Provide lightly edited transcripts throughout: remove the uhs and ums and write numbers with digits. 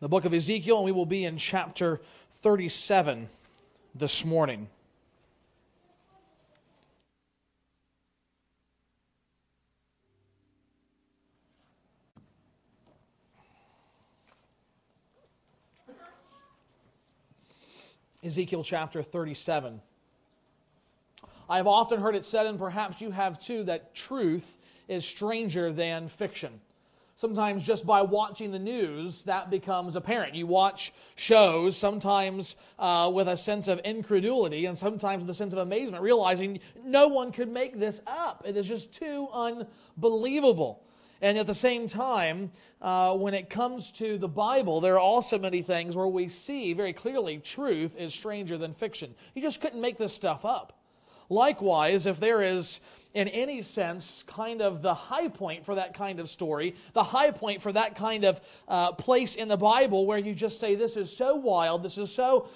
the book of Ezekiel, and we will be in chapter 37 this morning. Ezekiel chapter 37. I have often heard it said, and perhaps you have too, that truth is stranger than fiction. Sometimes just by watching the news, that becomes apparent. You watch shows, sometimes with a sense of incredulity, and sometimes with a sense of amazement, realizing no one could make this up. It is just too unbelievable. And at the same time, when it comes to the Bible, there are also many things where we see very clearly truth is stranger than fiction. You just couldn't make this stuff up. Likewise, if there is, in any sense, kind of the high point for that kind of story, the high point for that kind of place in the Bible where you just say, this is so wild, this is so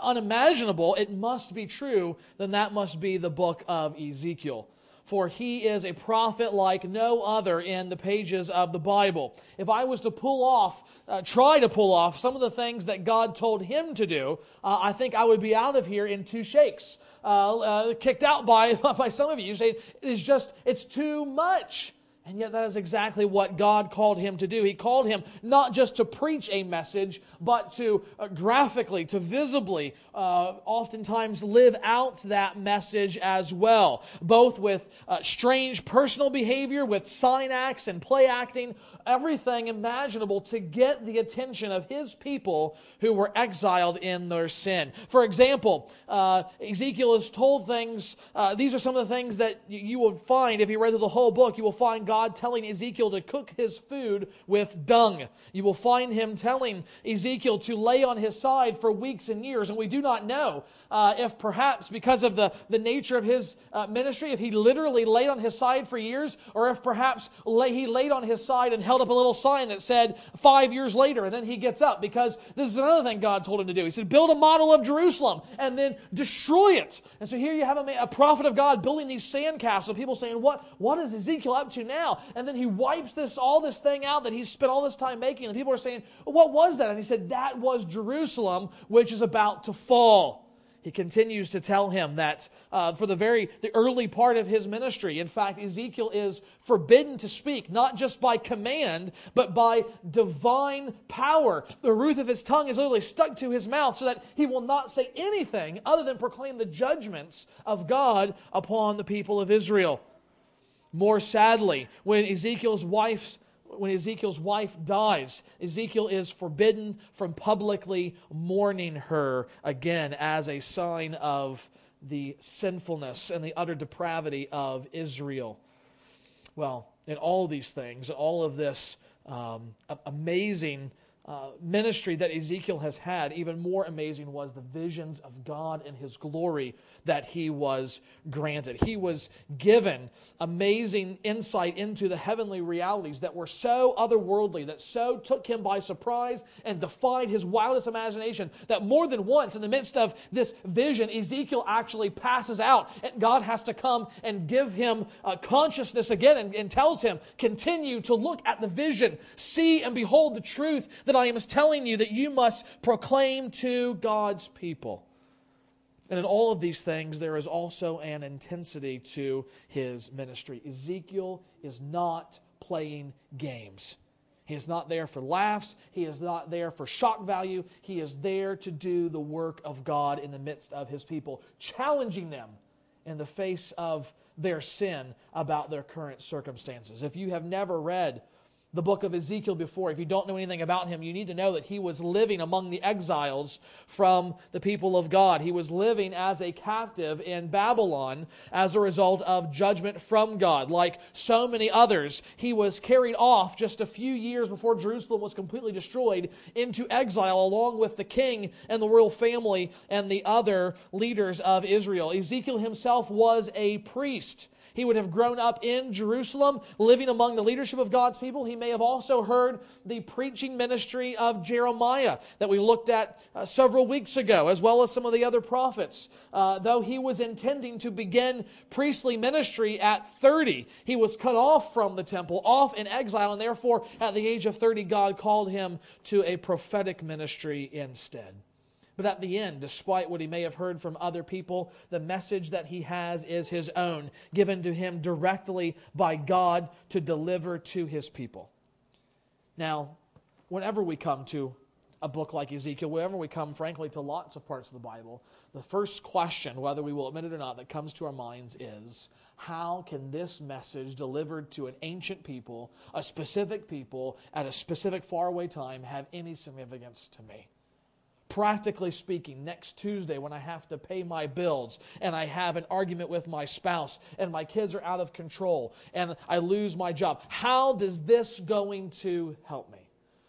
unimaginable, it must be true, then that must be the book of Ezekiel. For he is a prophet like no other in the pages of the Bible. If I was to try to pull off some of the things that God told him to do, I think I would be out of here in two shakes. Kicked out by some of you. You say, it's too much. And yet that is exactly what God called him to do. He called him not just to preach a message, but to graphically, to visibly, oftentimes live out that message as well. Both with strange personal behavior, with sign acts and play acting, everything imaginable to get the attention of his people who were exiled in their sin. For example, Ezekiel is told things, these are some of the things that you will find, if you read through the whole book, you will find God telling Ezekiel to cook his food with dung. You will find him telling Ezekiel to lay on his side for weeks and years. And we do not know if perhaps because of the nature of his ministry, if he literally laid on his side for years, or if perhaps he laid on his side and held up a little sign that said 5 years later, and then he gets up, because this is another thing God told him to do. He said, build a model of Jerusalem and then destroy it. And so here you have a prophet of God building these sandcastles. People saying, what is Ezekiel up to now? And then he wipes all this thing out that he spent all this time making. And people are saying, what was that? And he said, that was Jerusalem, which is about to fall. He continues to tell him that for the early part of his ministry, in fact, Ezekiel is forbidden to speak, not just by command, but by divine power. The roof of his tongue is literally stuck to his mouth so that he will not say anything other than proclaim the judgments of God upon the people of Israel. More sadly, when Ezekiel's wife dies, Ezekiel is forbidden from publicly mourning her again as a sign of the sinfulness and the utter depravity of Israel. Well, in all these things, all of this amazing ministry that Ezekiel has had, even more amazing was the visions of God and His glory that he was granted. He was given amazing insight into the heavenly realities that were so otherworldly, that so took him by surprise and defied his wildest imagination, that more than once in the midst of this vision, Ezekiel actually passes out, and God has to come and give him consciousness again and tells him, continue to look at the vision, see and behold the truth that I am telling you that you must proclaim to God's people. And in all of these things, there is also an intensity to his ministry. Ezekiel is not playing games. He is not there for laughs. He is not there for shock value. He is there to do the work of God in the midst of his people, challenging them in the face of their sin about their current circumstances. If you have never read the book of Ezekiel before, if you don't know anything about him, you need to know that he was living among the exiles from the people of God. He was living as a captive in Babylon as a result of judgment from God. Like so many others, he was carried off just a few years before Jerusalem was completely destroyed into exile, along with the king and the royal family and the other leaders of Israel. Ezekiel himself was a priest. He would have grown up in Jerusalem, living among the leadership of God's people. He may have also heard the preaching ministry of Jeremiah that we looked at several weeks ago, as well as some of the other prophets. Though he was intending to begin priestly ministry at 30, he was cut off from the temple, off in exile, and therefore at the age of 30, God called him to a prophetic ministry instead. But at the end, despite what he may have heard from other people, the message that he has is his own, given to him directly by God to deliver to his people. Now, whenever we come to a book like Ezekiel, whenever we come, frankly, to lots of parts of the Bible, the first question, whether we will admit it or not, that comes to our minds is, how can this message delivered to an ancient people, a specific people, at a specific faraway time, have any significance to me? Practically speaking, next Tuesday when I have to pay my bills and I have an argument with my spouse and my kids are out of control and I lose my job, how does this going to help me?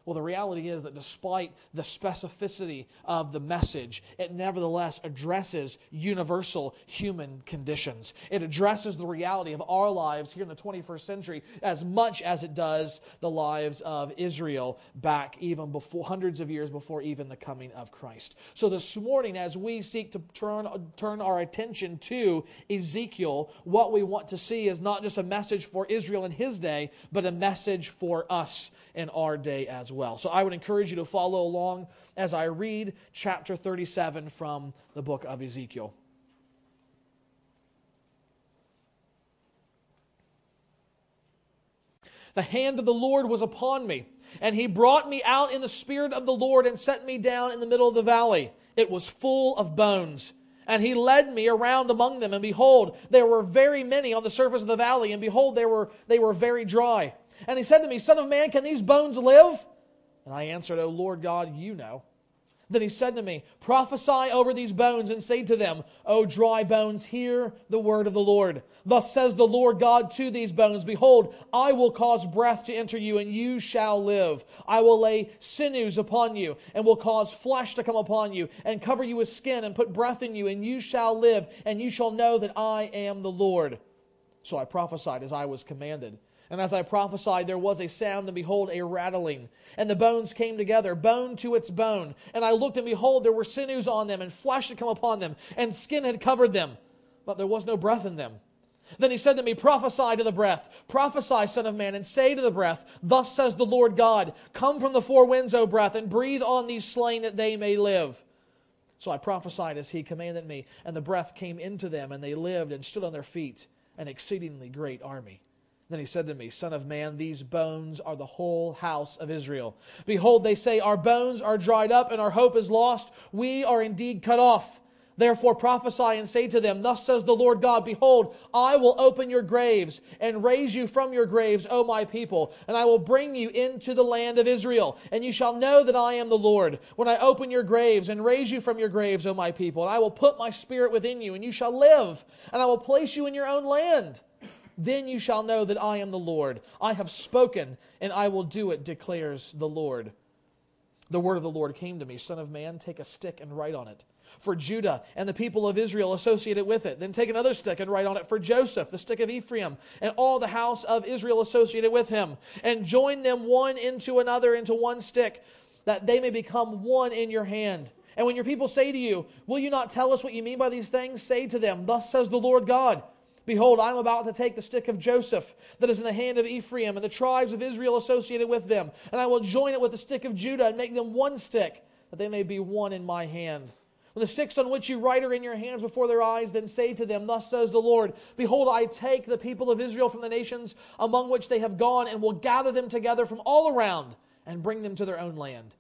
Well, the reality is that despite the specificity of the message, it nevertheless addresses universal human conditions. It addresses the reality of our lives here in the 21st century as much as it does the lives of Israel back even before, hundreds of years before even the coming of Christ. So this morning, as we seek to turn our attention to Ezekiel, what we want to see is not just a message for Israel in his day, but a message for us in our day as well. So I would encourage you to follow along as I read chapter 37 from the book of Ezekiel. The hand of the Lord was upon me, and he brought me out in the spirit of the Lord and set me down in the middle of the valley. It was full of bones. And he led me around among them, and behold, there were very many on the surface of the valley, and behold, they were very dry. And he said to me, Son of man, can these bones live? And I answered, O Lord God, you know. Then he said to me, Prophesy over these bones and say to them, O dry bones, hear the word of the Lord. Thus says the Lord God to these bones, Behold, I will cause breath to enter you, and you shall live. I will lay sinews upon you, and will cause flesh to come upon you, and cover you with skin, and put breath in you, and you shall live, and you shall know that I am the Lord. So I prophesied as I was commanded. And as I prophesied, there was a sound, and behold, a rattling. And the bones came together, bone to its bone. And I looked, and behold, there were sinews on them, and flesh had come upon them, and skin had covered them. But there was no breath in them. Then he said to me, Prophesy to the breath. Prophesy, son of man, and say to the breath, Thus says the Lord God, Come from the four winds, O breath, and breathe on these slain that they may live. So I prophesied as he commanded me, and the breath came into them, and they lived and stood on their feet, an exceedingly great army. Then he said to me, Son of man, these bones are the whole house of Israel. Behold, they say, Our bones are dried up, and our hope is lost. We are indeed cut off. Therefore prophesy and say to them, Thus says the Lord God, Behold, I will open your graves, and raise you from your graves, O my people, and I will bring you into the land of Israel, and you shall know that I am the Lord, when I open your graves, and raise you from your graves, O my people, and I will put my spirit within you, and you shall live, and I will place you in your own land. Then you shall know that I am the Lord. I have spoken, and I will do it, declares the Lord. The word of the Lord came to me, Son of man, take a stick and write on it, for Judah and the people of Israel associated with it. Then take another stick and write on it for Joseph, the stick of Ephraim, and all the house of Israel associated with him. And join them one into another into one stick, that they may become one in your hand. And when your people say to you, Will you not tell us what you mean by these things? Say to them, Thus says the Lord God, Behold, I am about to take the stick of Joseph that is in the hand of Ephraim and the tribes of Israel associated with them, and I will join it with the stick of Judah and make them one stick, that they may be one in my hand. When the sticks on which you write are in your hands before their eyes, then say to them, Thus says the Lord, Behold, I take the people of Israel from the nations among which they have gone and will gather them together from all around and bring them to their own land.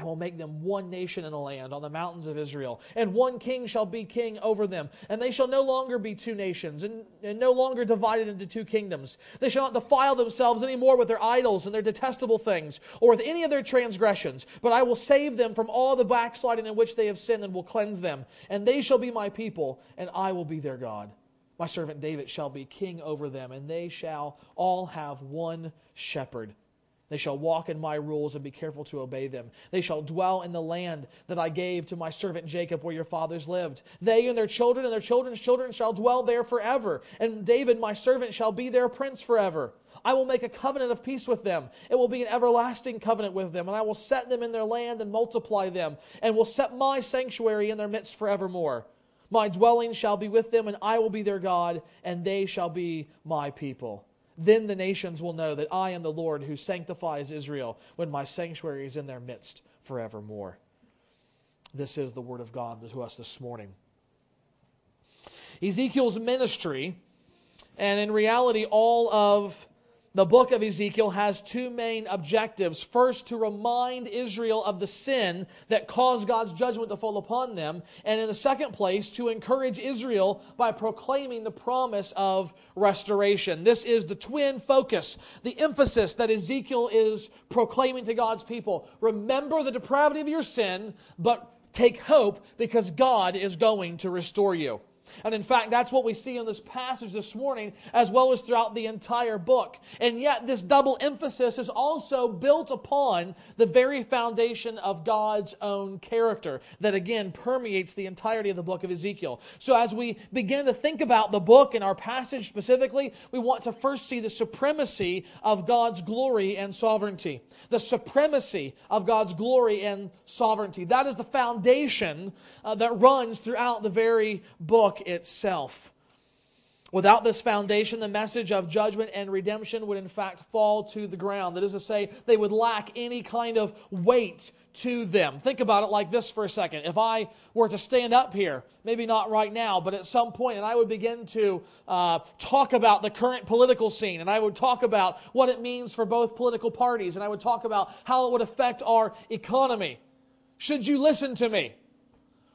I will make them one nation in the land on the mountains of Israel, and one king shall be king over them, and they shall no longer be two nations, and no longer divided into two kingdoms. They shall not defile themselves any more with their idols and their detestable things, or with any of their transgressions, but I will save them from all the backsliding in which they have sinned, and will cleanse them, and they shall be my people, and I will be their God. My servant David shall be king over them, and they shall all have one shepherd. They shall walk in my rules and be careful to obey them. They shall dwell in the land that I gave to my servant Jacob where your fathers lived. They and their children's children shall dwell there forever. And David, my servant, shall be their prince forever. I will make a covenant of peace with them. It will be an everlasting covenant with them, and I will set them in their land and multiply them, and will set my sanctuary in their midst forevermore. My dwelling shall be with them, and I will be their God, and they shall be my people. Then the nations will know that I am the Lord who sanctifies Israel, when my sanctuary is in their midst forevermore. This is the word of God to us this morning. Ezekiel's ministry, and in reality all of the book of Ezekiel, has two main objectives. First, to remind Israel of the sin that caused God's judgment to fall upon them. And in the second place, to encourage Israel by proclaiming the promise of restoration. This is the twin focus, the emphasis that Ezekiel is proclaiming to God's people. Remember the depravity of your sin, but take hope because God is going to restore you. And in fact, that's what we see in this passage this morning, as well as throughout the entire book. And yet, this double emphasis is also built upon the very foundation of God's own character that, again, permeates the entirety of the book of Ezekiel. So as we begin to think about the book and our passage specifically, we want to first see the supremacy of God's glory and sovereignty. The supremacy of God's glory and sovereignty. That is the foundation that runs throughout the very book itself. Without this foundation, the message of judgment and redemption would in fact fall to the ground. That is to say, they would lack any kind of weight to them. Think about it like this for a second. If I were to stand up here, maybe not right now, but at some point, and I would begin to talk about the current political scene, and I would talk about what it means for both political parties, and I would talk about how it would affect our economy. Should you listen to me?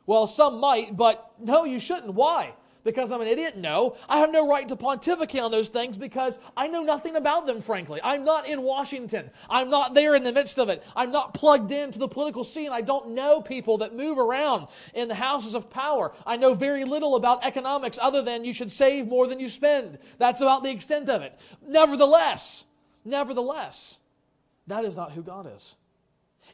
Well, some might, but no, you shouldn't. Why? Because I'm an idiot? No. I have no right to pontificate on those things because I know nothing about them, frankly. I'm not in Washington. I'm not there in the midst of it. I'm not plugged into the political scene. I don't know people that move around in the houses of power. I know very little about economics other than you should save more than you spend. That's about the extent of it. Nevertheless, that is not who God is.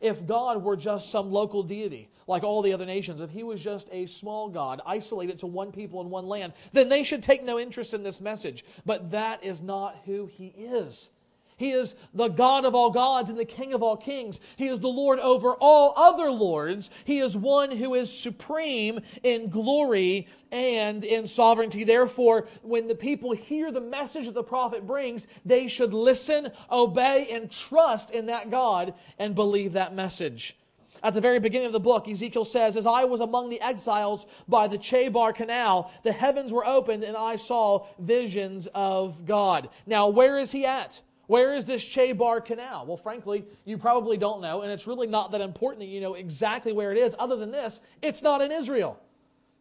If God were just some local deity, like all the other nations, if He was just a small God, isolated to one people in one land, then they should take no interest in this message. But that is not who He is. He is the God of all gods and the King of all kings. He is the Lord over all other lords. He is one who is supreme in glory and in sovereignty. Therefore, when the people hear the message that the prophet brings, they should listen, obey, and trust in that God and believe that message. At the very beginning of the book, Ezekiel says, "As I was among the exiles by the Chebar canal, the heavens were opened and I saw visions of God." Now, where is he at? Where is this Chebar Canal? Well, frankly, you probably don't know, and it's really not that important that you know exactly where it is. Other than this, it's not in Israel.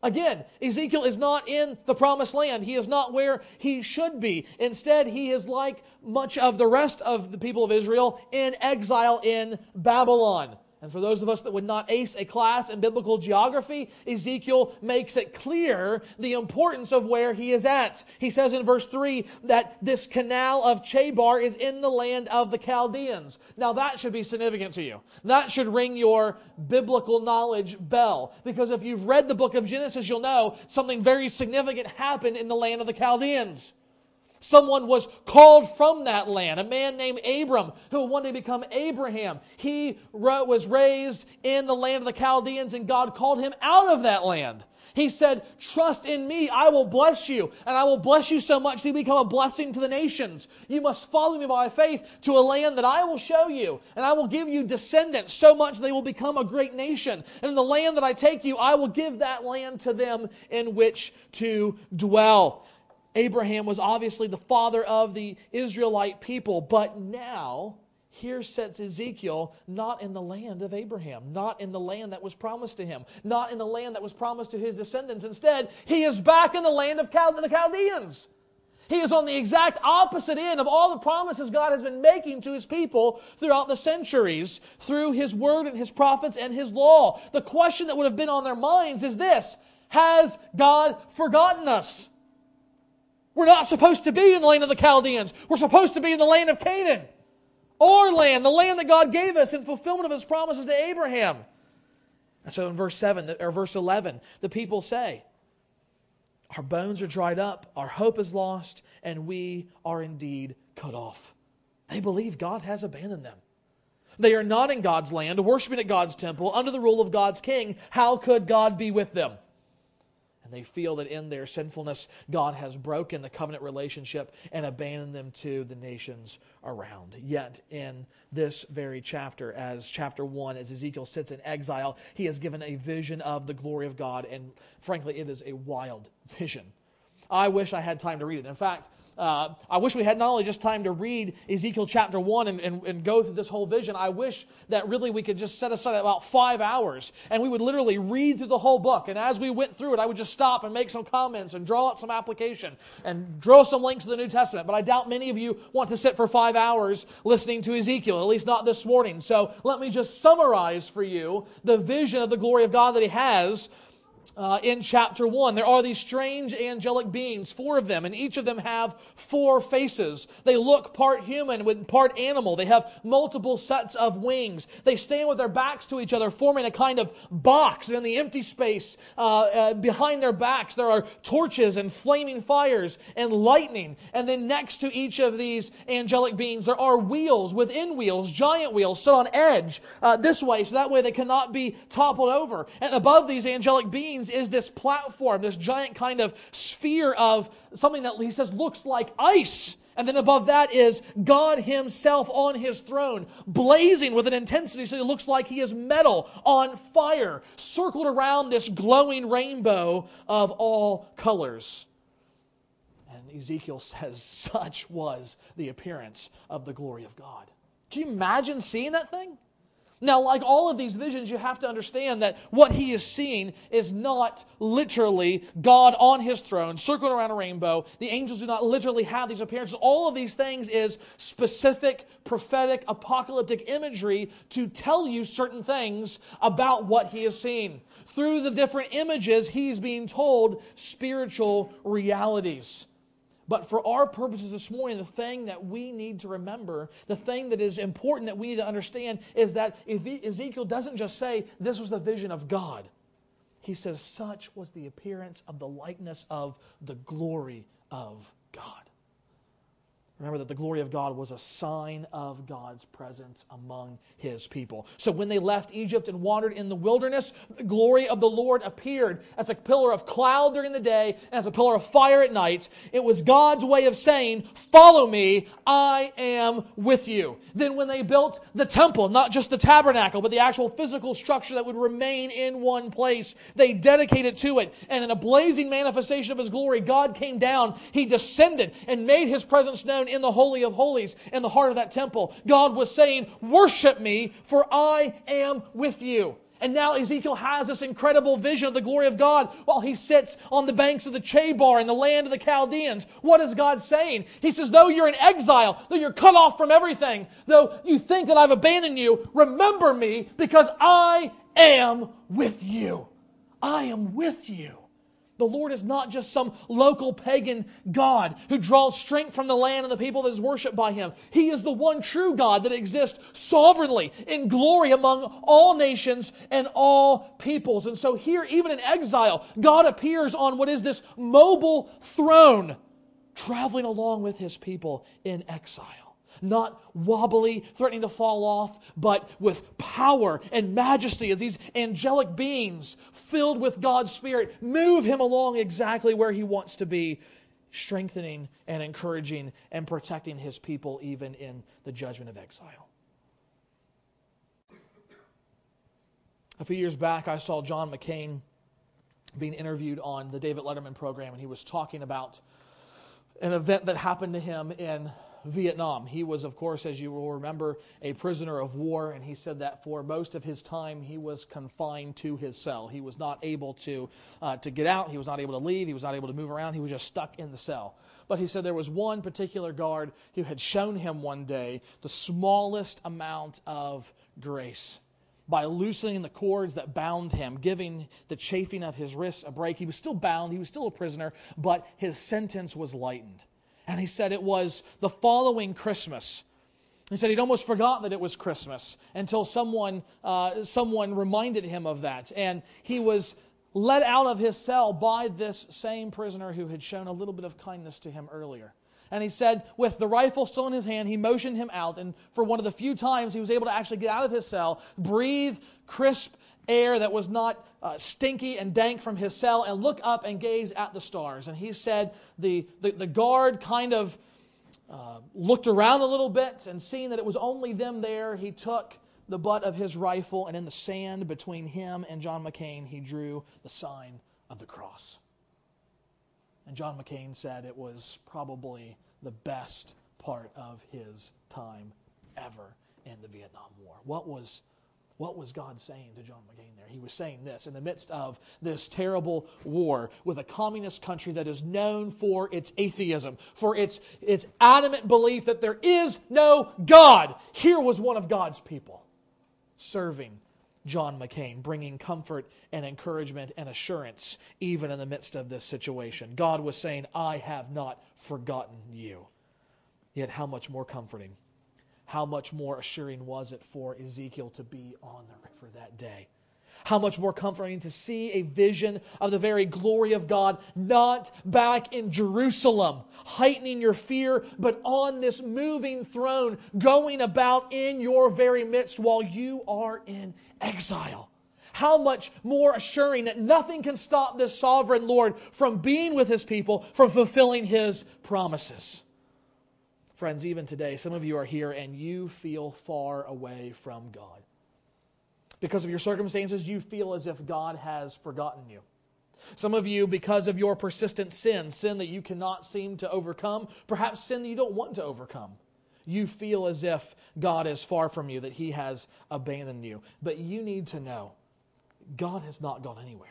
Again, Ezekiel is not in the promised land. He is not where he should be. Instead, he is like much of the rest of the people of Israel in exile in Babylon. And for those of us that would not ace a class in biblical geography, Ezekiel makes it clear the importance of where he is at. He says in verse 3 that this canal of Chebar is in the land of the Chaldeans. Now that should be significant to you. That should ring your biblical knowledge bell. Because if you've read the book of Genesis, you'll know something very significant happened in the land of the Chaldeans. Someone was called from that land, a man named Abram, who would one day become Abraham. He was raised in the land of the Chaldeans, and God called him out of that land. He said, "Trust in me, I will bless you, and I will bless you so much that you become a blessing to the nations. You must follow me by faith to a land that I will show you, and I will give you descendants so much they will become a great nation. And in the land that I take you, I will give that land to them in which to dwell." Abraham was obviously the father of the Israelite people, but now here sits Ezekiel not in the land of Abraham, not in the land that was promised to him, not in the land that was promised to his descendants. Instead, he is back in the land of the Chaldeans. He is on the exact opposite end of all the promises God has been making to His people throughout the centuries, through His Word and His prophets and His law. The question that would have been on their minds is this: has God forgotten us? We're not supposed to be in the land of the Chaldeans. We're supposed to be in the land of Canaan. Our land, the land that God gave us in fulfillment of His promises to Abraham. And so in verse 11, the people say, Our bones are dried up, our hope is lost, and we are indeed cut off. They believe God has abandoned them. They are not in God's land, worshiping at God's temple, under the rule of God's king. How could God be with them? And they feel that in their sinfulness, God has broken the covenant relationship and abandoned them to the nations around. Yet in this very chapter, as chapter 1, as Ezekiel sits in exile, he is given a vision of the glory of God, and frankly, it is a wild vision. I wish I had time to read it. In fact, I wish we had not only just time to read Ezekiel chapter 1 and go through this whole vision. I wish that really we could just set aside about 5 hours and we would literally read through the whole book. And as we went through it, I would just stop and make some comments and draw out some application and draw some links to the New Testament. But I doubt many of you want to sit for 5 hours listening to Ezekiel, at least not this morning. So let me just summarize for you the vision of the glory of God that he has. In chapter 1, there are these strange angelic beings, 4 of them, and each of them have 4 faces. They look part human with part animal. They have multiple sets of wings. They stand with their backs to each other, forming a kind of box. And in the empty space behind their backs, there are torches and flaming fires and lightning. And then next to each of these angelic beings, there are wheels within wheels, giant wheels set on edge this way, so that way they cannot be toppled over. And above these angelic beings is this platform, this giant kind of sphere of something that he says looks like ice. And then above that is God himself on his throne, blazing with an intensity so it looks like he is metal on fire, circled around this glowing rainbow of all colors. And Ezekiel says, such was the appearance of the glory of God. Can you imagine seeing that thing? Now, like all of these visions, you have to understand that what he is seeing is not literally God on his throne, circling around a rainbow. The angels do not literally have these appearances. All of these things is specific, prophetic, apocalyptic imagery to tell you certain things about what he is seeing. Through the different images, he's being told spiritual realities. But for our purposes this morning, the thing that we need to remember, the thing that is important that we need to understand is that Ezekiel doesn't just say, this was the vision of God. He says, such was the appearance of the likeness of the glory of God. Remember that the glory of God was a sign of God's presence among his people. So when they left Egypt and wandered in the wilderness, the glory of the Lord appeared as a pillar of cloud during the day and as a pillar of fire at night. It was God's way of saying, follow me, I am with you. Then when they built the temple, not just the tabernacle, but the actual physical structure that would remain in one place, they dedicated to it. And in a blazing manifestation of his glory, God came down, he descended and made his presence known in the Holy of Holies, in the heart of that temple. God was saying, worship me, for I am with you. And now Ezekiel has this incredible vision of the glory of God while he sits on the banks of the Chebar in the land of the Chaldeans. What is God saying? He says, though you're in exile, though you're cut off from everything, though you think that I've abandoned you, remember me, because I am with you. I am with you. The Lord is not just some local pagan God who draws strength from the land and the people that is worshipped by him. He is the one true God that exists sovereignly in glory among all nations and all peoples. And so here, even in exile, God appears on what is this mobile throne, traveling along with his people in exile. Not wobbly, threatening to fall off, but with power and majesty as these angelic beings filled with God's Spirit move him along exactly where he wants to be, strengthening and encouraging and protecting his people even in the judgment of exile. A few years back, I saw John McCain being interviewed on the David Letterman program, and he was talking about an event that happened to him in Vietnam. He was, of course, as you will remember, a prisoner of war, and he said that for most of his time he was confined to his cell. He was not able to get out. He was not able to leave. He was not able to move around. He was just stuck in the cell. But he said there was one particular guard who had shown him one day the smallest amount of grace. By loosening the cords that bound him, giving the chafing of his wrists a break, he was still bound, he was still a prisoner, but his sentence was lightened. And he said it was the following Christmas. He said he'd almost forgotten that it was Christmas until someone reminded him of that. And he was let out of his cell by this same prisoner who had shown a little bit of kindness to him earlier. And he said, with the rifle still in his hand, he motioned him out. And for one of the few times he was able to actually get out of his cell, breathe crisp air that was not stinky and dank from his cell, and look up and gaze at the stars. And he said the guard kind of looked around a little bit, and seeing that it was only them there, he took the butt of his rifle, and in the sand between him and John McCain, he drew the sign of the cross. And John McCain said it was probably the best part of his time ever in the Vietnam War. What was God saying to John McCain there? He was saying this, in the midst of this terrible war with a communist country that is known for its atheism, for its adamant belief that there is no God. Here was one of God's people serving John McCain, bringing comfort and encouragement and assurance even in the midst of this situation. God was saying, I have not forgotten you. Yet how much more comforting, how much more assuring was it for Ezekiel to be on the river that day? How much more comforting to see a vision of the very glory of God, not back in Jerusalem, heightening your fear, but on this moving throne, going about in your very midst while you are in exile. How much more assuring that nothing can stop this sovereign Lord from being with His people, from fulfilling His promises. Friends, even today, some of you are here and you feel far away from God. Because of your circumstances, you feel as if God has forgotten you. Some of you, because of your persistent sin that you cannot seem to overcome, perhaps sin that you don't want to overcome, you feel as if God is far from you, that He has abandoned you. But you need to know, God has not gone anywhere.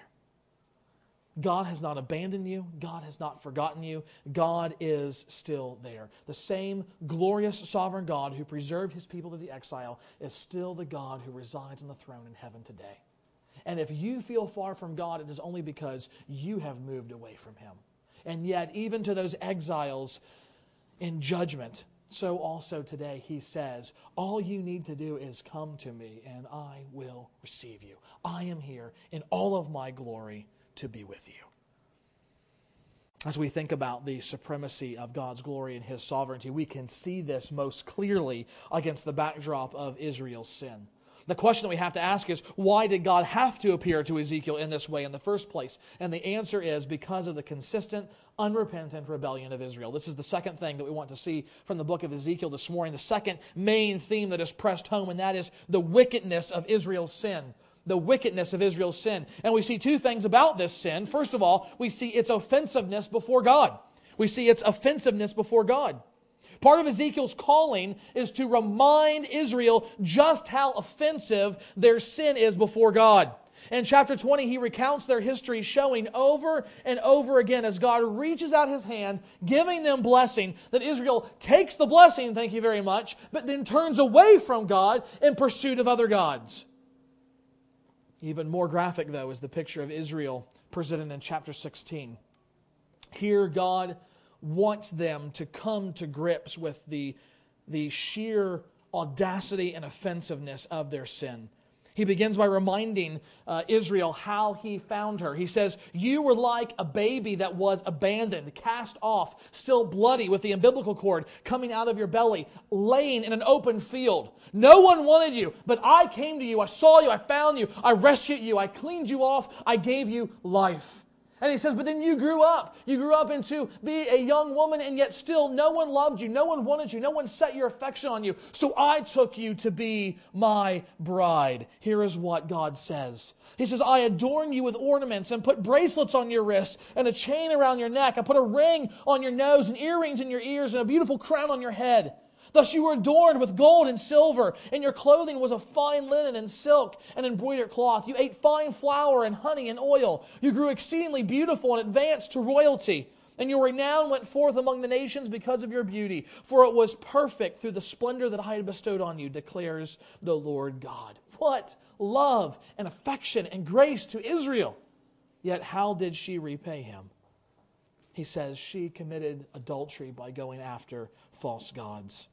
God has not abandoned you. God has not forgotten you. God is still there. The same glorious sovereign God who preserved His people through the exile is still the God who resides on the throne in heaven today. And if you feel far from God, it is only because you have moved away from Him. And yet, even to those exiles in judgment, so also today He says, all you need to do is come to Me and I will receive you. I am here in all of My glory to be with you. As we think about the supremacy of God's glory and His sovereignty, we can see this most clearly against the backdrop of Israel's sin. The question that we have to ask is, why did God have to appear to Ezekiel in this way in the first place? And the answer is because of the consistent, unrepentant rebellion of Israel. This is the second thing that we want to see from the book of Ezekiel this morning, the second main theme that is pressed home, and that is the wickedness of Israel's sin. The wickedness of Israel's sin. And we see two things about this sin. First of all, we see its offensiveness before God. We see its offensiveness before God. Part of Ezekiel's calling is to remind Israel just how offensive their sin is before God. In chapter 20, he recounts their history, showing over and over again as God reaches out His hand, giving them blessing, that Israel takes the blessing, thank you very much, but then turns away from God in pursuit of other gods. Even more graphic, though, is the picture of Israel presented in chapter 16. Here, God wants them to come to grips with the sheer audacity and offensiveness of their sin. He begins by reminding Israel how He found her. He says, you were like a baby that was abandoned, cast off, still bloody with the umbilical cord coming out of your belly, laying in an open field. No one wanted you, but I came to you. I saw you. I found you. I rescued you. I cleaned you off. I gave you life. And he says, but then you grew up. You grew up into be a young woman, and yet still no one loved you. No one wanted you. No one set your affection on you. So I took you to be My bride. Here is what God says. He says, I adorn you with ornaments and put bracelets on your wrists and a chain around your neck. I put a ring on your nose and earrings in your ears and a beautiful crown on your head. Thus you were adorned with gold and silver, and your clothing was of fine linen and silk and embroidered cloth. You ate fine flour and honey and oil. You grew exceedingly beautiful and advanced to royalty, and your renown went forth among the nations because of your beauty, for it was perfect through the splendor that I had bestowed on you, declares the Lord God. What love and affection and grace to Israel! Yet how did she repay Him? He says she committed adultery by going after false gods.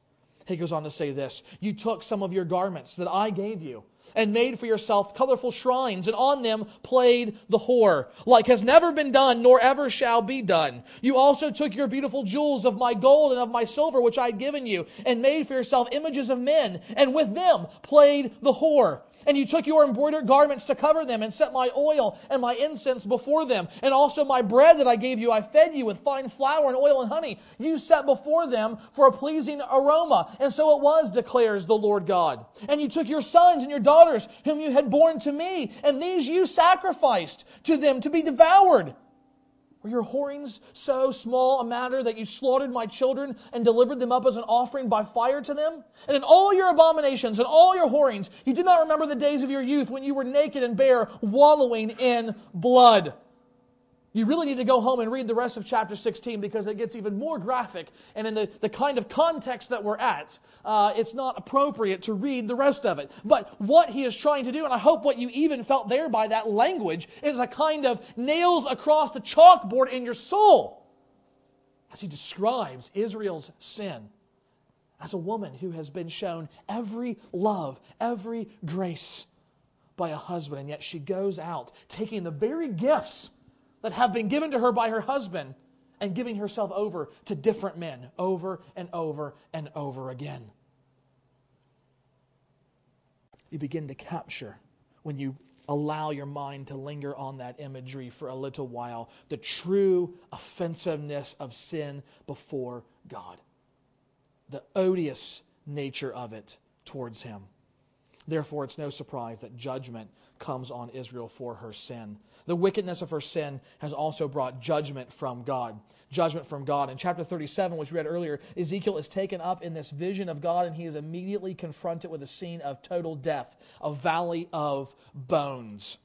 He goes on to say this, "You took some of your garments that I gave you and made for yourself colorful shrines, and on them played the whore, like has never been done nor ever shall be done. You also took your beautiful jewels of my gold and of my silver, which I had given you, and made for yourself images of men, and with them played the whore. And you took your embroidered garments to cover them, and set my oil and my incense before them. And also my bread that I gave you, I fed you with fine flour and oil and honey. You set before them for a pleasing aroma. And so it was, declares the Lord God. And you took your sons and your daughters, whom you had borne to me, and these you sacrificed to them to be devoured. Were your whorings so small a matter that you slaughtered my children and delivered them up as an offering by fire to them? And in all your abominations and all your whorings, you did not remember the days of your youth when you were naked and bare, wallowing in blood." You really need to go home and read the rest of chapter 16, because it gets even more graphic. And in the kind of context that we're at, it's not appropriate to read the rest of it. But what he is trying to do, and I hope what you even felt there by that language, is a kind of nails across the chalkboard in your soul as he describes Israel's sin as a woman who has been shown every love, every grace by a husband, and yet she goes out taking the very gifts that have been given to her by her husband and giving herself over to different men over and over and over again. You begin to capture, when you allow your mind to linger on that imagery for a little while, the true offensiveness of sin before God, the odious nature of it towards Him. Therefore, it's no surprise that judgment comes on Israel for her sin. The wickedness of her sin has also brought judgment from God. Judgment from God. In chapter 37, which we read earlier, Ezekiel is taken up in this vision of God, and he is immediately confronted with a scene of total death, a valley of bones.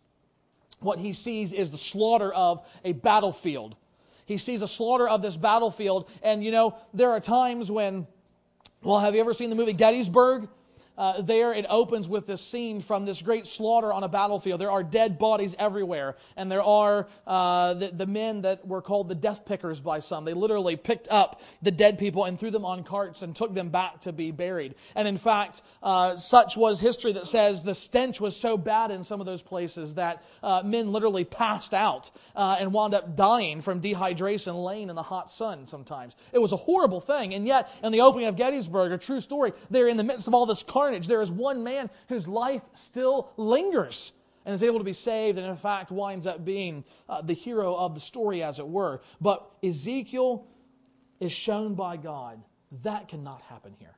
What he sees is the slaughter of a battlefield. He sees a slaughter of this battlefield, and there are times when, have you ever seen the movie Gettysburg? There it opens with this scene from this great slaughter on a battlefield. There are dead bodies everywhere, and there are the men that were called the death pickers by some. They literally picked up the dead people and threw them on carts and took them back to be buried. And in fact, such was history that says the stench was so bad in some of those places that men literally passed out and wound up dying from dehydration, laying in the hot sun sometimes. It was a horrible thing, and yet in the opening of Gettysburg, a true story, they're in the midst of all this carnage. There is one man whose life still lingers and is able to be saved, and in fact winds up being the hero of the story, as it were. But Ezekiel is shown by God that cannot happen here.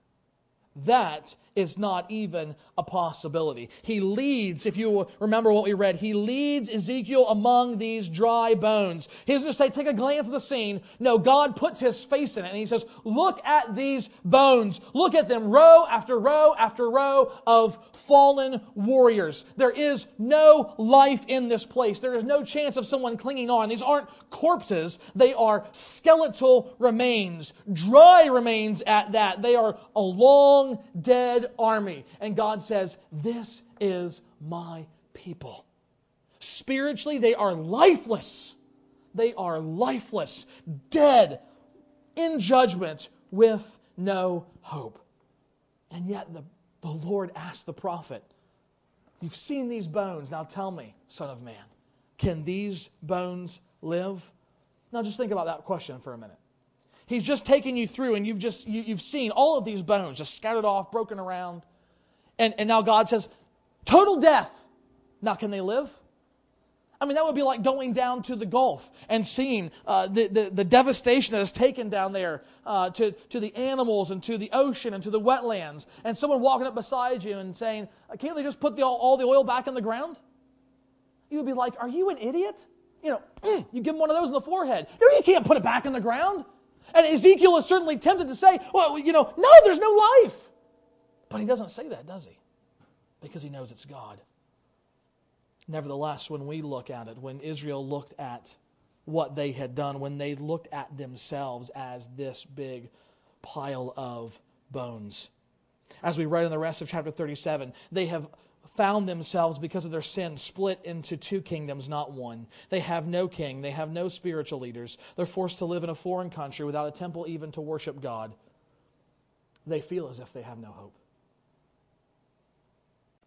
That is not even a possibility. He leads, if you will remember what we read, he leads Ezekiel among these dry bones. He doesn't just say, take a glance at the scene. No, God puts his face in it, and he says, look at these bones. Look at them, row after row after row of fallen warriors. There is no life in this place. There is no chance of someone clinging on. These aren't corpses. They are skeletal remains, dry remains at that. They are a long dead army. And God says, this is my people. Spiritually, they are lifeless. They are lifeless, dead, in judgment, with no hope. And yet the Lord asked the prophet, you've seen these bones. Now tell me, son of man, can these bones live? Now just think about that question for a minute. He's just taken you through, and you've seen all of these bones just scattered off, broken around. And now God says, total death. Now can they live? I mean, that would be like going down to the Gulf and seeing the devastation that is taken down there to the animals and to the ocean and to the wetlands. And someone walking up beside you and saying, can't they just put all the oil back in the ground? You would be like, are you an idiot? You give them one of those in the forehead. No, you can't put it back in the ground. And Ezekiel is certainly tempted to say, no, there's no life. But he doesn't say that, does he? Because he knows it's God. Nevertheless, when we look at it, when Israel looked at what they had done, when they looked at themselves as this big pile of bones, as we read in the rest of chapter 37, they have found themselves, because of their sin, split into two kingdoms, not one. They have no king. They have no spiritual leaders. They're forced to live in a foreign country without a temple even to worship God. They feel as if they have no hope.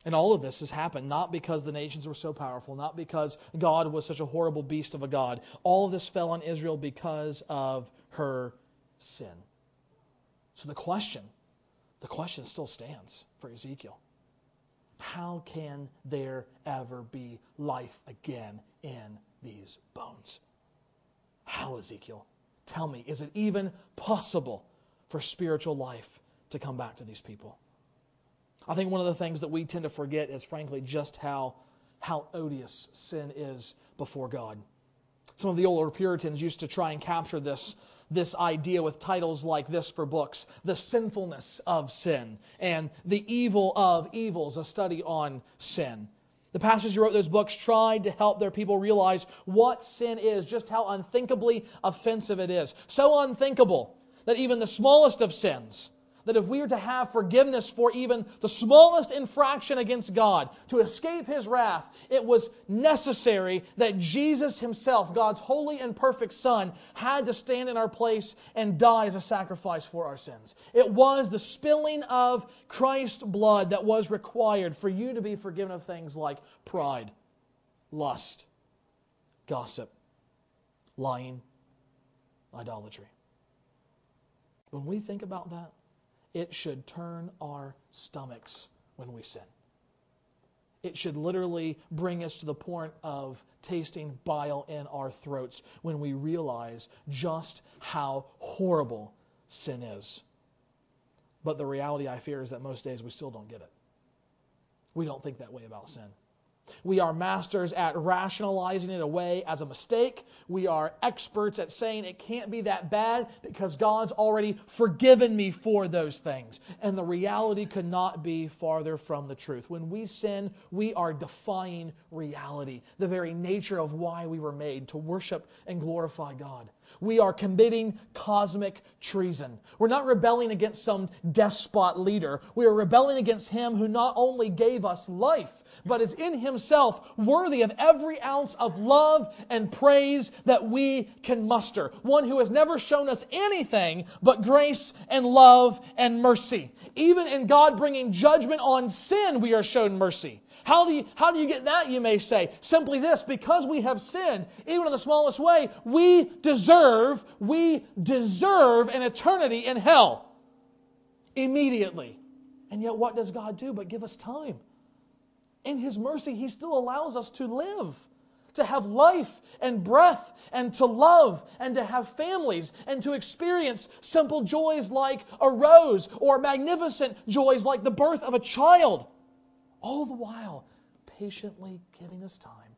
And all of this has happened not because the nations were so powerful, not because God was such a horrible beast of a God. All of this fell on Israel because of her sin. So the question still stands for Ezekiel. How can there ever be life again in these bones? How, Ezekiel? Tell me, is it even possible for spiritual life to come back to these people? I think one of the things that we tend to forget is, frankly, just how odious sin is before God. Some of the older Puritans used to try and capture this idea with titles like this for books: The Sinfulness of Sin and The Evil of Evils, a study on sin. The pastors who wrote those books tried to help their people realize what sin is, just how unthinkably offensive it is. So unthinkable that even the smallest of sins, that if we were to have forgiveness for even the smallest infraction against God, to escape His wrath, it was necessary that Jesus Himself, God's holy and perfect Son, had to stand in our place and die as a sacrifice for our sins. It was the spilling of Christ's blood that was required for you to be forgiven of things like pride, lust, gossip, lying, idolatry. When we think about that, it should turn our stomachs when we sin. It should literally bring us to the point of tasting bile in our throats when we realize just how horrible sin is. But the reality, I fear, is that most days we still don't get it. We don't think that way about sin. We are masters at rationalizing it away as a mistake. We are experts at saying it can't be that bad because God's already forgiven me for those things. And the reality could not be farther from the truth. When we sin, we are defying reality, the very nature of why we were made, to worship and glorify God. We are committing cosmic treason. We're not rebelling against some despot leader. We are rebelling against Him who not only gave us life, but is in Himself worthy of every ounce of love and praise that we can muster. One who has never shown us anything but grace and love and mercy. Even in God bringing judgment on sin, we are shown mercy. How do you get that, you may say? Simply this: because we have sinned, even in the smallest way, we deserve an eternity in hell immediately. And yet what does God do but give us time? In His mercy, He still allows us to live, to have life and breath, and to love, and to have families, and to experience simple joys like a rose, or magnificent joys like the birth of a child. All the while, patiently giving us time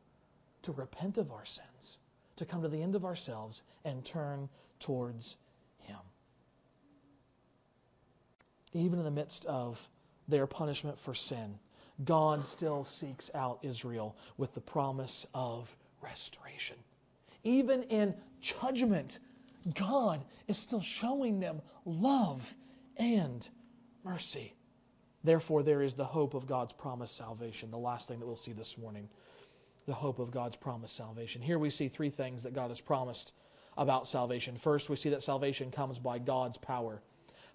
to repent of our sins, to come to the end of ourselves and turn towards Him. Even in the midst of their punishment for sin, God still seeks out Israel with the promise of restoration. Even in judgment, God is still showing them love and mercy. Therefore, there is the hope of God's promised salvation. The last thing that we'll see this morning, the hope of God's promised salvation. Here we see three things that God has promised about salvation. First, we see that salvation comes by God's power.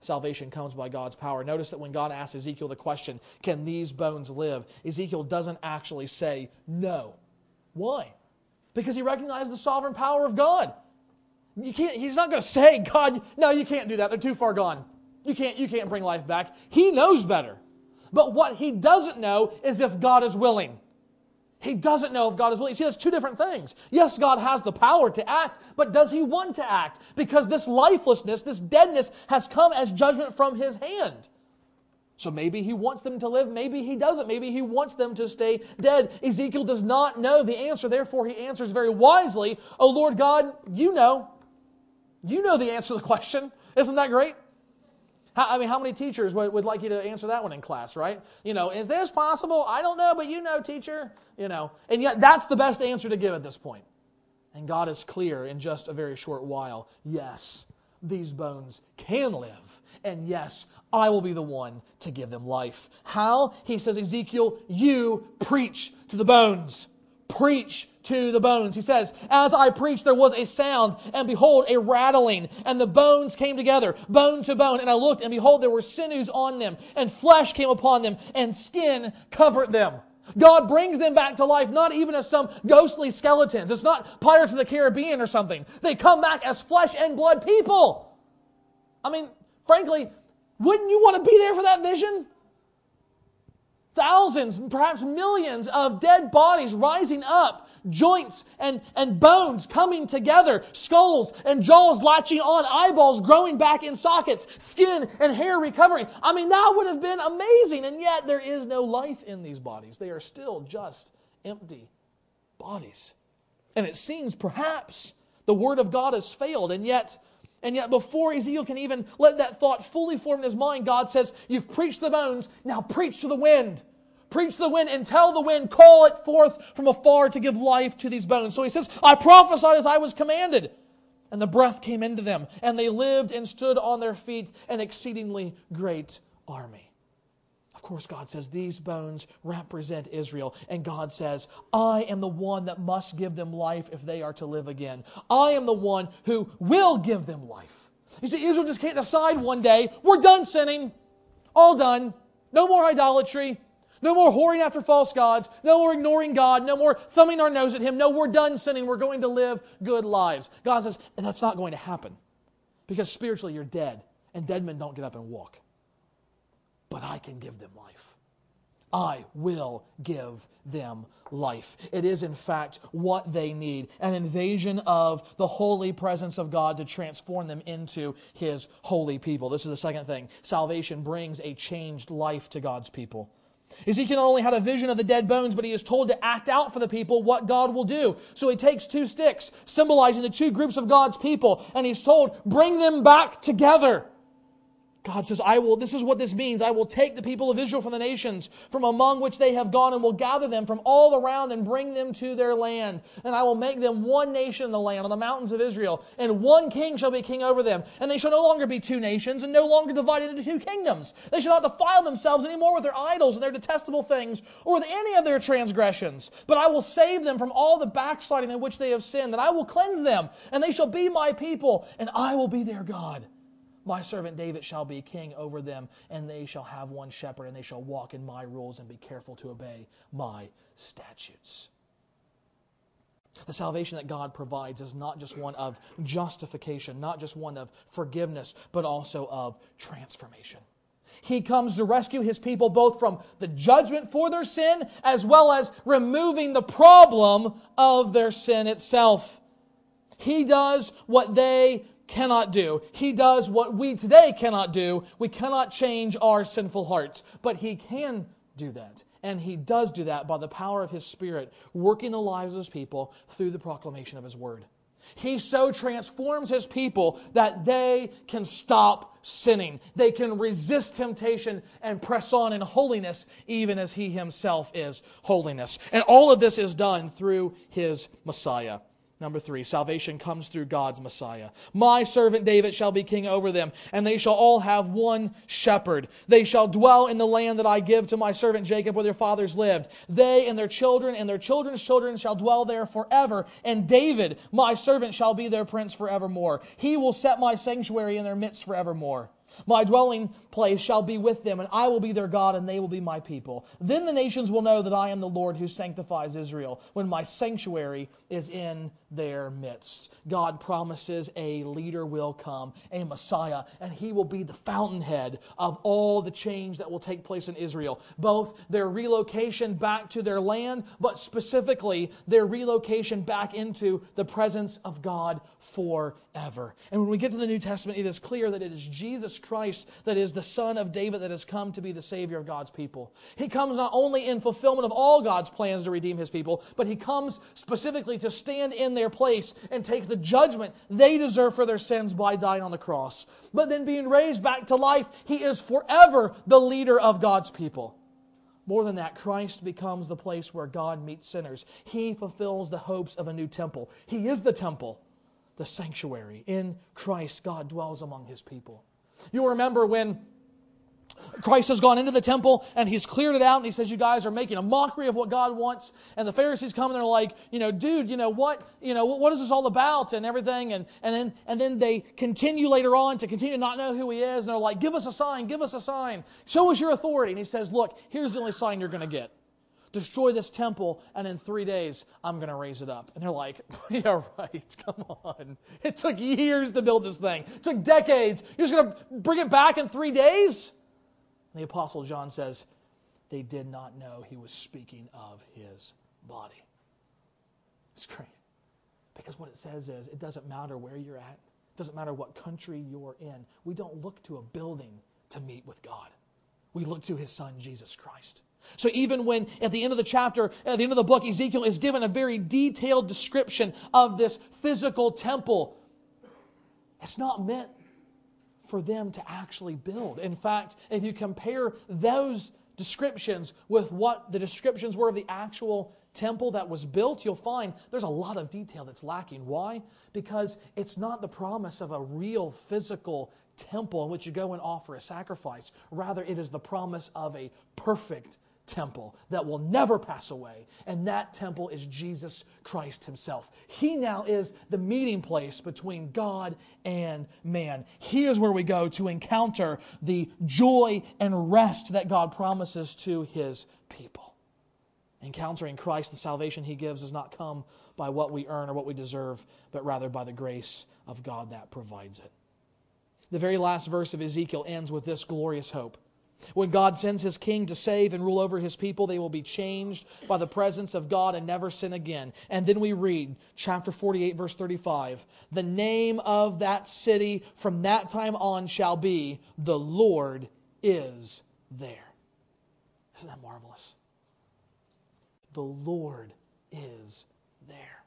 Salvation comes by God's power. Notice that when God asks Ezekiel the question, can these bones live? Ezekiel doesn't actually say no. Why? Because he recognized the sovereign power of God. He's not going to say, God, no, you can't do that. They're too far gone. You can't bring life back. He knows better. But what he doesn't know is if God is willing. He doesn't know if God is willing. See, that's two different things. Yes, God has the power to act, but does He want to act? Because this lifelessness, this deadness has come as judgment from His hand. So maybe He wants them to live, maybe He doesn't. Maybe He wants them to stay dead. Ezekiel does not know the answer. Therefore, he answers very wisely, "Oh Lord God, You know. You know the answer to the question. Isn't that great?" How many teachers would like you to answer that one in class, right? You know, is this possible? I don't know, but you know, teacher. You know, and yet that's the best answer to give at this point. And God is clear in just a very short while. Yes, these bones can live. And yes, I will be the one to give them life. How? He says, Ezekiel, you preach to the bones. preach to the bones. He says, as I preached, there was a sound, and behold, a rattling, and the bones came together, bone to bone. And I looked, and behold, there were sinews on them, and flesh came upon them, and skin covered them. God brings them back to life, not even as some ghostly skeletons. It's not Pirates of the Caribbean or something. They come back as flesh and blood people. I mean, frankly, wouldn't you want to be there for that vision? Thousands, perhaps millions of dead bodies rising up, joints and bones coming together, skulls and jaws latching on, eyeballs growing back in sockets, skin and hair recovering. I mean, that would have been amazing, and yet there is no life in these bodies. They are still just empty bodies. And it seems perhaps the Word of God has failed, and yet before Ezekiel can even let that thought fully form in his mind, God says, you've preached the bones, now preach to the wind. Preach to the wind and tell the wind, call it forth from afar to give life to these bones. So he says, I prophesied as I was commanded. And the breath came into them, and they lived and stood on their feet, an exceedingly great army. Of course, God says these bones represent Israel. And God says, I am the one that must give them life if they are to live again. I am the one who will give them life. You see, Israel just can't decide one day, we're done sinning. All done. No more idolatry. No more whoring after false gods. No more ignoring God. No more thumbing our nose at Him. No, we're done sinning. We're going to live good lives. God says, and that's not going to happen. Because spiritually you're dead. And dead men don't get up and walk. But I can give them life. I will give them life. It is, in fact, what they need. An invasion of the holy presence of God to transform them into His holy people. This is the second thing. Salvation brings a changed life to God's people. Ezekiel not only had a vision of the dead bones, but he is told to act out for the people what God will do. So he takes two sticks, symbolizing the two groups of God's people, and he's told, bring them back together. God says, this is what this means. I will take the people of Israel from the nations, from among which they have gone, and will gather them from all around and bring them to their land. And I will make them one nation in the land, on the mountains of Israel. And one king shall be king over them. And they shall no longer be two nations, and no longer divided into two kingdoms. They shall not defile themselves anymore with their idols and their detestable things, or with any of their transgressions. But I will save them from all the backsliding in which they have sinned. And I will cleanse them, and they shall be my people, and I will be their God. My servant David shall be king over them, and they shall have one shepherd, and they shall walk in my rules and be careful to obey my statutes. The salvation that God provides is not just one of justification, not just one of forgiveness, but also of transformation. He comes to rescue His people both from the judgment for their sin, as well as removing the problem of their sin itself. He does what they cannot do. He does what we today cannot do. We cannot change our sinful hearts, but He can do that. And He does do that by the power of His Spirit, working the lives of His people through the proclamation of His Word. He so transforms His people that they can stop sinning. They can resist temptation and press on in holiness, even as He Himself is holiness. And all of this is done through His Messiah. Number 3, salvation comes through God's Messiah. My servant David shall be king over them, and they shall all have one shepherd. They shall dwell in the land that I give to my servant Jacob where their fathers lived. They and their children and their children's children shall dwell there forever, and David, my servant, shall be their prince forevermore. He will set my sanctuary in their midst forevermore. My dwelling place shall be with them, and I will be their God, and they will be my people. Then the nations will know that I am the Lord who sanctifies Israel, when my sanctuary is in their midst. God promises a leader will come, a Messiah, and He will be the fountainhead of all the change that will take place in Israel. Both their relocation back to their land, but specifically their relocation back into the presence of God forever. And when we get to the New Testament, it is clear that it is Jesus Christ that is the Son of David that has come to be the Savior of God's people. He comes not only in fulfillment of all God's plans to redeem His people, but He comes specifically to stand in their place and take the judgment they deserve for their sins by dying on the cross. But then being raised back to life, He is forever the leader of God's people. More than that, Christ becomes the place where God meets sinners. He fulfills the hopes of a new temple. He is the temple, the sanctuary. In Christ, God dwells among His people. You'll remember when Christ has gone into the temple and he's cleared it out, and he says, you guys are making a mockery of what God wants. And the Pharisees come and they're like, dude, what is this all about and everything? And then they continue later on to continue to not know who he is. And they're like, give us a sign. Show us your authority. And he says, look, here's the only sign you're going to get. Destroy this temple, and in 3 days, I'm going to raise it up. And they're like, yeah, right, come on. It took years to build this thing. It took decades. You're just going to bring it back in 3 days? And the Apostle John says, they did not know he was speaking of his body. It's great. Because what it says is, it doesn't matter where you're at. It doesn't matter what country you're in. We don't look to a building to meet with God. We look to his Son, Jesus Christ. So even when at the end of the chapter, at the end of the book, Ezekiel is given a very detailed description of this physical temple, it's not meant for them to actually build. In fact, if you compare those descriptions with what the descriptions were of the actual temple that was built, you'll find there's a lot of detail that's lacking. Why? Because it's not the promise of a real physical temple in which you go and offer a sacrifice. Rather, it is the promise of a perfect temple that will never pass away, and that temple is Jesus Christ himself. He now is the meeting place between God and man. Here's where we go to encounter the joy and rest that God promises to his people. Encountering Christ, the salvation he gives, does not come by what we earn or what we deserve, but rather by the grace of God that provides it. The very last verse of Ezekiel ends with this glorious hope. When God sends his king to save and rule over his people, they will be changed by the presence of God and never sin again. And then we read chapter 48, verse 35. The name of that city from that time on shall be, the Lord is there. Isn't that marvelous? The Lord is there.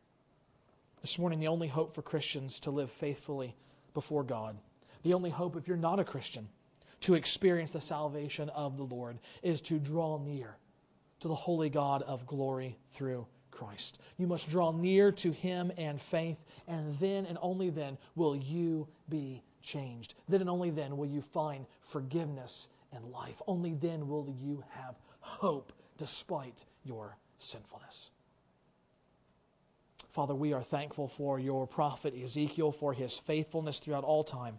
This morning, the only hope for Christians to live faithfully before God, the only hope if you're not a Christian to experience the salvation of the Lord, is to draw near to the holy God of glory through Christ. You must draw near to him in faith, and then and only then will you be changed. Then and only then will you find forgiveness and life. Only then will you have hope despite your sinfulness. Father, we are thankful for your prophet Ezekiel, for his faithfulness throughout all time.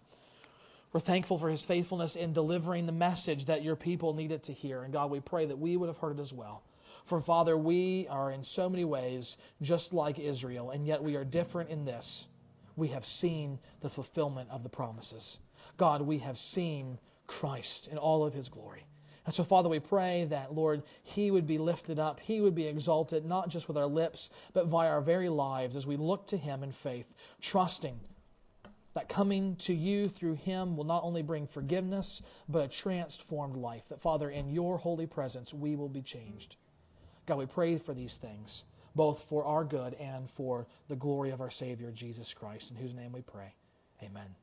We're thankful for his faithfulness in delivering the message that your people needed to hear. And God, we pray that we would have heard it as well. For Father, we are in so many ways just like Israel, and yet we are different in this. We have seen the fulfillment of the promises. God, we have seen Christ in all of his glory. And so, Father, we pray that, Lord, he would be lifted up, he would be exalted, not just with our lips, but by our very lives as we look to him in faith, trusting that coming to you through him will not only bring forgiveness, but a transformed life. That, Father, in your holy presence, we will be changed. God, we pray for these things, both for our good and for the glory of our Savior, Jesus Christ, in whose name we pray. Amen.